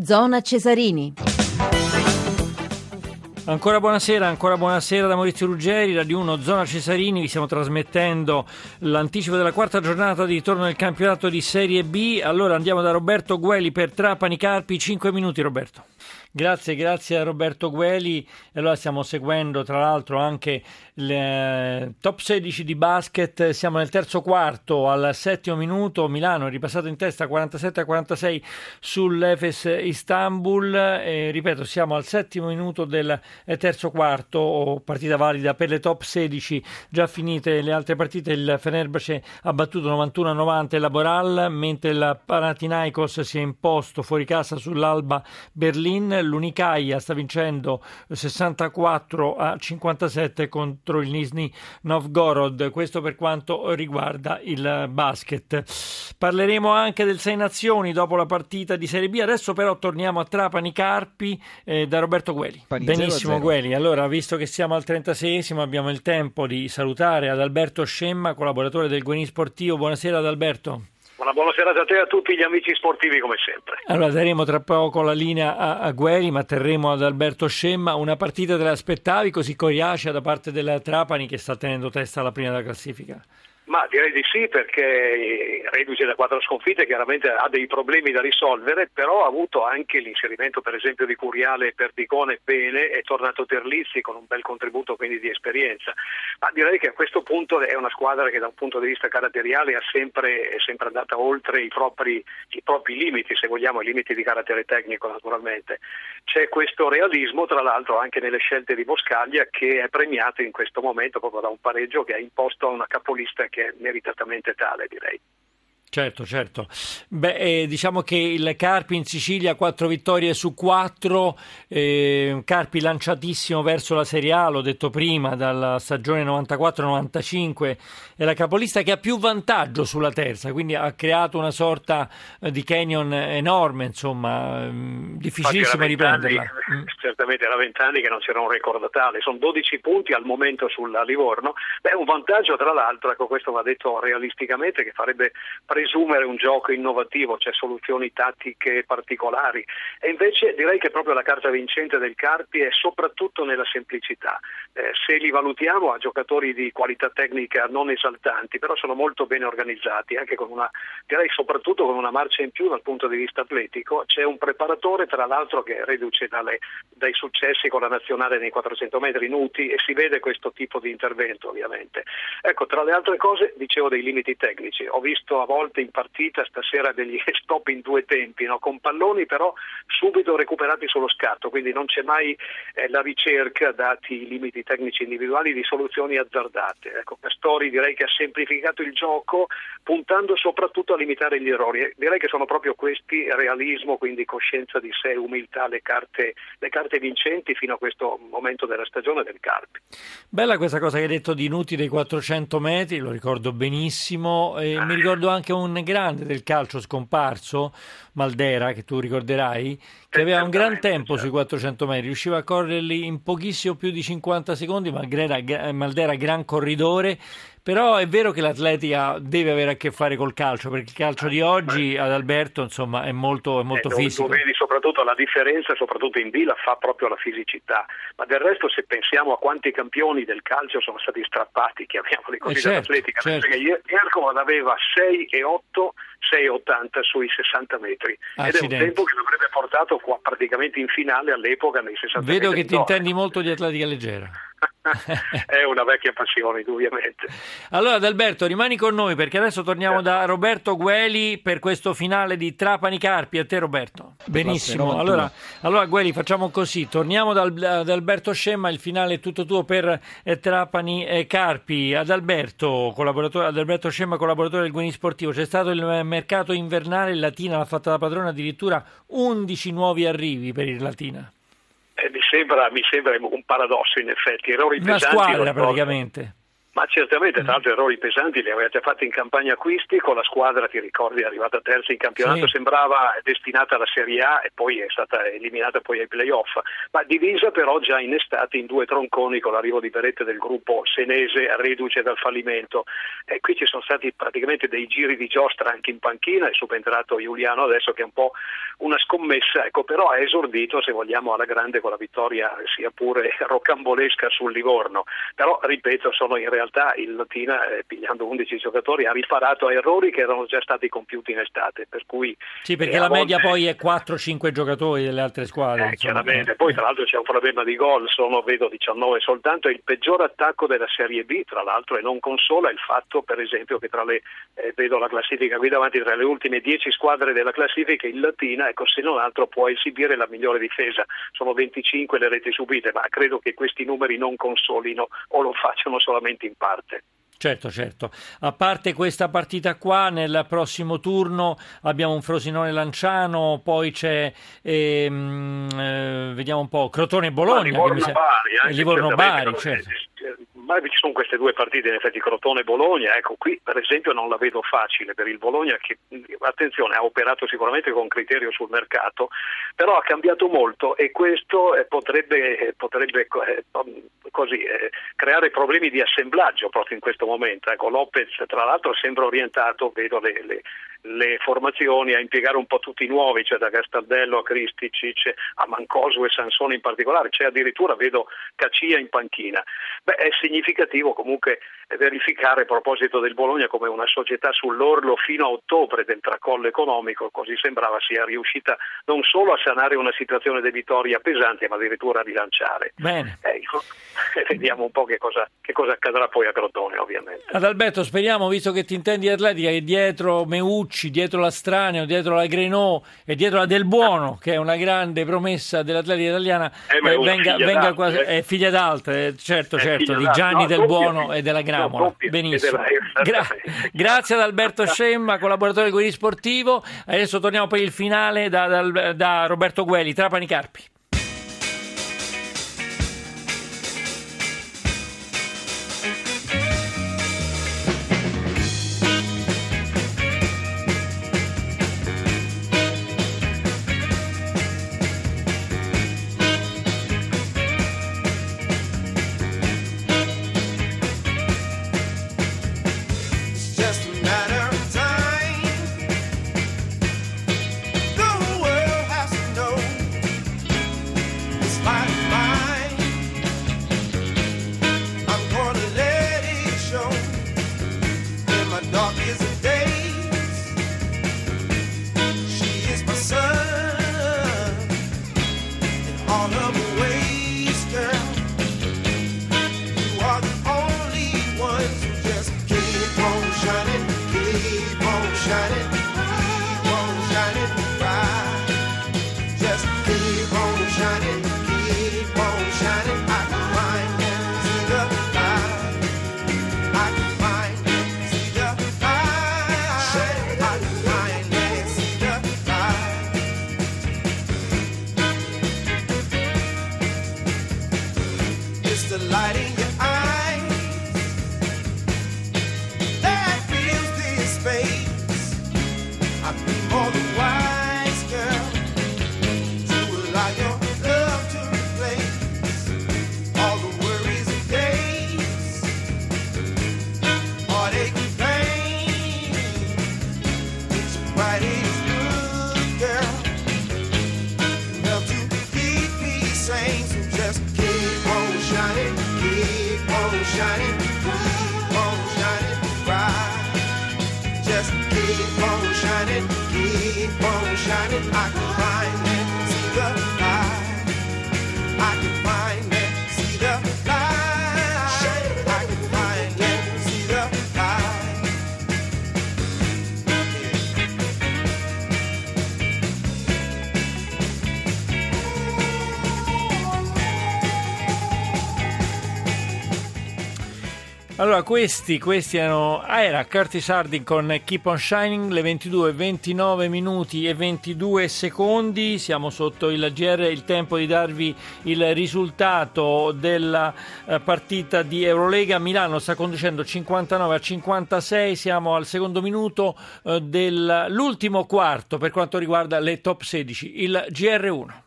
Zona Cesarini. Ancora buonasera da Maurizio Ruggeri, Radio 1 Zona Cesarini. Vi stiamo trasmettendo l'anticipo della quarta giornata di ritorno del campionato di Serie B. Allora andiamo da Roberto Gueli per Trapani Carpi, 5 minuti Roberto. Grazie a Roberto Gueli. Allora stiamo seguendo tra l'altro anche il top 16 di basket, siamo nel terzo quarto al settimo minuto, Milano è ripassato in testa 47-46 sull'Efes Istanbul, e, ripeto, siamo al settimo minuto del terzo quarto, partita valida per le top 16, già finite le altre partite, il Fenerbahce ha battuto 91-90 il Laboral, mentre il Panathinaikos si è imposto fuori casa sull'Alba Berlin, l'Unicaia sta vincendo 64-57 contro il Nizhny Novgorod. Questo per quanto riguarda il basket. Parleremo anche del Sei Nazioni dopo la partita di Serie B. Adesso però torniamo a Trapani Carpi da Roberto Gueli. Benissimo Gueli. Allora, visto che siamo al 36esimo, abbiamo il tempo di salutare ad Alberto Scemma, collaboratore del Guerin Sportivo. Buonasera ad Alberto. Buonasera a te e a tutti gli amici sportivi come sempre. Allora daremo tra poco la linea a Gueli, ma terremo ad Alberto Scemma. Una partita te l'aspettavi così coriacea da parte della Trapani che sta tenendo testa alla prima della classifica? Ma direi di sì, perché reduce da 4 sconfitte chiaramente ha dei problemi da risolvere, però ha avuto anche l'inserimento per esempio di Curiale, Perdicone, Pene, è tornato Terlizzi con un bel contributo quindi di esperienza, ma direi che a questo punto è una squadra che da un punto di vista caratteriale è sempre andata oltre i propri limiti, se vogliamo, i limiti di carattere tecnico naturalmente. C'è questo realismo tra l'altro anche nelle scelte di Boscaglia, che è premiato in questo momento proprio da un pareggio che ha imposto a una capolista che è meritatamente tale, direi. Certo. Beh, diciamo che il Carpi in Sicilia 4 vittorie su 4, Carpi lanciatissimo verso la Serie A, l'ho detto prima, dalla stagione 94-95 è la capolista che ha più vantaggio sulla terza, quindi ha creato una sorta di canyon enorme, insomma, difficilissimo riprenderla. Certamente era 20 anni che non c'era un record tale, sono 12 punti al momento sulla Livorno, beh, un vantaggio tra l'altro, ecco, questo va detto realisticamente, che farebbe presumere un gioco innovativo, cioè soluzioni tattiche particolari, e invece direi che proprio la carta vincente del Carpi è soprattutto nella semplicità, se li valutiamo a giocatori di qualità tecnica non esaltanti, però sono molto ben organizzati, anche con una, direi soprattutto con una marcia in più dal punto di vista atletico, c'è un preparatore tra l'altro che reduce dai successi con la nazionale nei 400 metri Nuti, e si vede questo tipo di intervento ovviamente. Ecco, tra le altre cose dicevo dei limiti tecnici, ho visto a volte in partita stasera degli stop in 2 tempi, no? Con palloni però subito recuperati sullo scatto, quindi non c'è mai la ricerca, dati i limiti tecnici individuali, di soluzioni azzardate. Ecco, Castori direi che ha semplificato il gioco puntando soprattutto a limitare gli errori, direi che sono proprio questi, realismo, quindi coscienza di sé, umiltà, le carte vincenti fino a questo momento della stagione del Carpi. Bella questa cosa che hai detto di inutile dei 400 metri, lo ricordo benissimo, e mi ricordo anche un grande del calcio scomparso, Maldera, che tu ricorderai, che aveva un gran tempo sui 400 metri, riusciva a correrli in pochissimo più di 50 secondi, Maldera gran corridore, però è vero che l'atletica deve avere a che fare col calcio, perché il calcio di oggi ad Alberto insomma è molto fisico. Tu vedi soprattutto la differenza, soprattutto in B, la fa proprio la fisicità, ma del resto se pensiamo a quanti campioni del calcio sono stati strappati, chiamiamoli così, dall'atletica, perché Ercovan aveva 6,80 sui 60 metri. Accidenti. Ed è un tempo che l'avrebbe portato qua praticamente in finale all'epoca nei 60 metri. Vedo che ti intendi molto di atletica leggera. È una vecchia passione, indubbiamente. Allora Adalberto rimani con noi, perché adesso torniamo da Roberto Gueli per questo finale di Trapani Carpi. A te Roberto. Benissimo, allora Gueli facciamo così, torniamo ad Alberto Scemma, il finale è tutto tuo per Trapani Carpi. Adalberto Scemma, collaboratore del Guerin Sportivo, c'è stato il mercato invernale, il Latina l'ha fatta la padrona, addirittura 11 nuovi arrivi per il Latina. Mi sembra un paradosso in effetti, errori pesanti, una squadra praticamente. Ma certamente, tra l'altro, errori pesanti li aveva già fatti in campagna acquisti con la squadra, ti ricordi, arrivata terza in campionato, sì, sembrava destinata alla Serie A e poi è stata eliminata poi ai play-off, ma divisa però già in estate in due tronconi con l'arrivo di Perette del gruppo senese, reduce dal fallimento, e qui ci sono stati praticamente dei giri di giostra anche in panchina. È subentrato Giuliano adesso, che è un po' una scommessa, ecco, però ha esordito, se vogliamo, alla grande con la vittoria sia pure rocambolesca sul Livorno, però ripeto, sono in realtà il Latina, pigliando 11 giocatori, ha riparato a errori che erano già stati compiuti in estate, per cui sì, perché la media poi è 4-5 giocatori delle altre squadre, chiaramente. Poi tra l'altro c'è un problema di gol, sono, vedo, 19 soltanto, è il peggior attacco della Serie B, tra l'altro, e non consola il fatto, per esempio, che tra le vedo la classifica qui davanti, tra le ultime 10 squadre della classifica il Latina, ecco, se non altro può esibire la migliore difesa, sono 25 le reti subite, ma credo che questi numeri non consolino o lo facciano solamente in parte. Certo, certo. A parte questa partita qua, nel prossimo turno abbiamo un Frosinone Lanciano, poi c'è vediamo un po', Crotone Bologna, Livorno Bari, certo. Ma ci sono queste due partite, in effetti, Crotone Bologna, ecco, qui per esempio non la vedo facile per il Bologna, che, attenzione, ha operato sicuramente con criterio sul mercato, però ha cambiato molto e questo potrebbe così creare problemi di assemblaggio proprio in questo momento. Ecco, Lopez, tra l'altro, sembra orientato, vedo le formazioni, a impiegare un po' tutti i nuovi, cioè da Gastaldello a Cristici, a Mancosu e Sansone in particolare, c'è addirittura, vedo, Cacia in panchina. Beh, è significativo comunque verificare, a proposito del Bologna, come una società sull'orlo fino a ottobre del tracollo economico, così sembrava, sia riuscita non solo a sanare una situazione debitoria pesante, ma addirittura a rilanciare. Bene. Ecco, vediamo un po' che cosa accadrà poi a Crotone, ovviamente. Ad Alberto, speriamo, visto che ti intendi di atletica, che dietro Meucci, dietro la Straneo, dietro la Grenò e dietro la Del Buono, che è una grande promessa dell'atletica italiana, venga quasi, è figlia d'altre, certo, di Gianni, no, Del Buono e della Grenò. Benissimo. Grazie ad Alberto Scemma, collaboratore del Guerin Sportivo. Adesso torniamo per il finale da Roberto Gueli, Trapani Carpi. Allora, questi erano era Curtis Harding con Keep on Shining, le 22:29 minuti e 22 secondi, siamo sotto il GR, il tempo di darvi il risultato della partita di Eurolega. Milano sta conducendo 59-56, siamo al secondo minuto dell'ultimo quarto per quanto riguarda le top 16, il GR1.